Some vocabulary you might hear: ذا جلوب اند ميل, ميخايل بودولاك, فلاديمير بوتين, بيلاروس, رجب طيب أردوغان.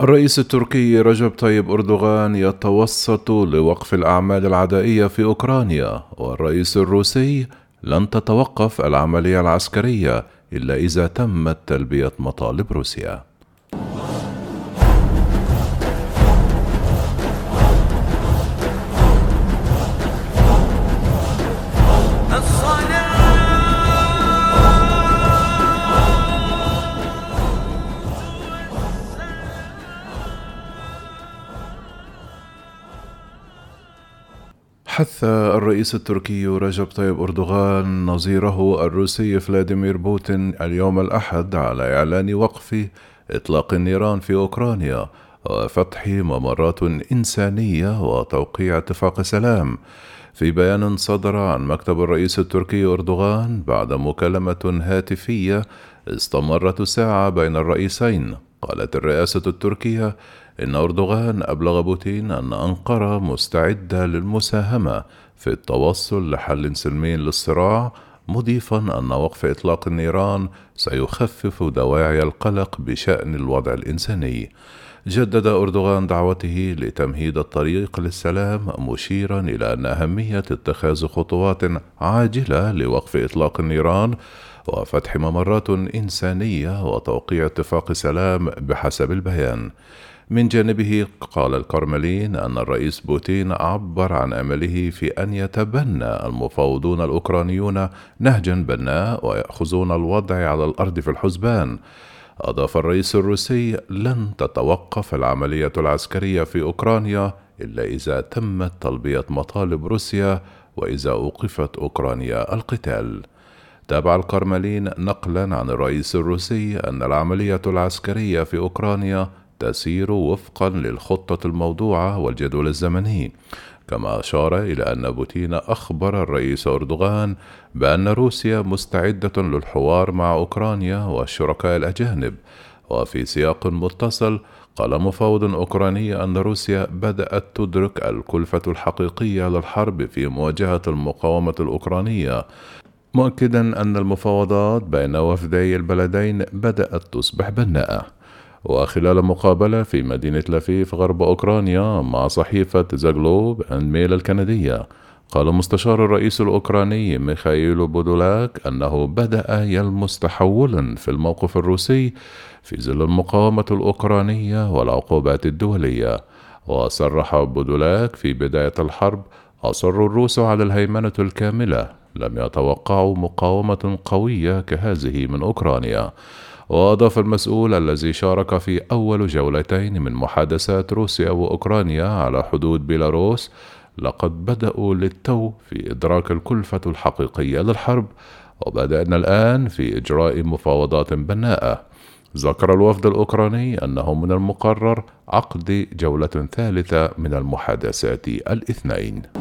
الرئيس التركي رجب طيب أردوغان يتوسط لوقف الأعمال العدائية في أوكرانيا، والرئيس الروسي لن تتوقف العملية العسكرية إلا إذا تمت تلبية مطالب روسيا. حث الرئيس التركي رجب طيب أردوغان نظيره الروسي فلاديمير بوتين اليوم الأحد على إعلان وقف إطلاق النيران في أوكرانيا وفتح ممرات إنسانية وتوقيع اتفاق سلام. في بيان صدر عن مكتب الرئيس التركي أردوغان بعد مكالمة هاتفية استمرت ساعة بين الرئيسين، قالت الرئاسة التركية إن أردوغان أبلغ بوتين أن أنقرة مستعدة للمساهمة في التوصل لحل سلمي للصراع، مضيفا أن وقف إطلاق النيران سيخفف دواعي القلق بشأن الوضع الإنساني. جدد أردوغان دعوته لتمهيد الطريق للسلام، مشيرا إلى أن أهمية اتخاذ خطوات عاجلة لوقف إطلاق النيران وفتح ممرات إنسانية وتوقيع اتفاق سلام بحسب البيان. من جانبه قال الكرملين أن الرئيس بوتين عبر عن أمله في أن يتبنى المفاوضون الأوكرانيون نهجا بناء ويأخذون الوضع على الأرض في الحسبان. أضاف الرئيس الروسي لن تتوقف العملية العسكرية في أوكرانيا إلا إذا تمت تلبية مطالب روسيا وإذا أوقفت أوكرانيا القتال. تابع الكرملين نقلا عن الرئيس الروسي أن العملية العسكرية في أوكرانيا تسير وفقا للخطة الموضوعة والجدول الزمني، كما أشار إلى أن بوتين أخبر الرئيس أردوغان بأن روسيا مستعدة للحوار مع أوكرانيا والشركاء الأجانب. وفي سياق متصل قال مفاوض أوكراني أن روسيا بدأت تدرك الكلفة الحقيقية للحرب في مواجهة المقاومة الأوكرانية، مؤكدا أن المفاوضات بين وفدي البلدين بدأت تصبح بناءة. وخلال مقابلة في مدينة لفيف غرب أوكرانيا مع صحيفة ذا جلوب اند ميل الكندية، قال مستشار الرئيس الأوكراني ميخايل بودولاك أنه بدأ يلمس تحولا في الموقف الروسي في ظل المقاومة الأوكرانية والعقوبات الدولية. وصرح بودولاك في بداية الحرب أصر الروس على الهيمنة الكاملة، لم يتوقعوا مقاومة قوية كهذه من أوكرانيا. وأضاف المسؤول الذي شارك في أول جولتين من محادثات روسيا وأوكرانيا على حدود بيلاروس لقد بدأوا للتو في إدراك الكلفة الحقيقية للحرب وبدأنا الآن في إجراء مفاوضات بناءة. ذكر الوفد الأوكراني أنه من المقرر عقد جولة ثالثة من المحادثات الاثنين.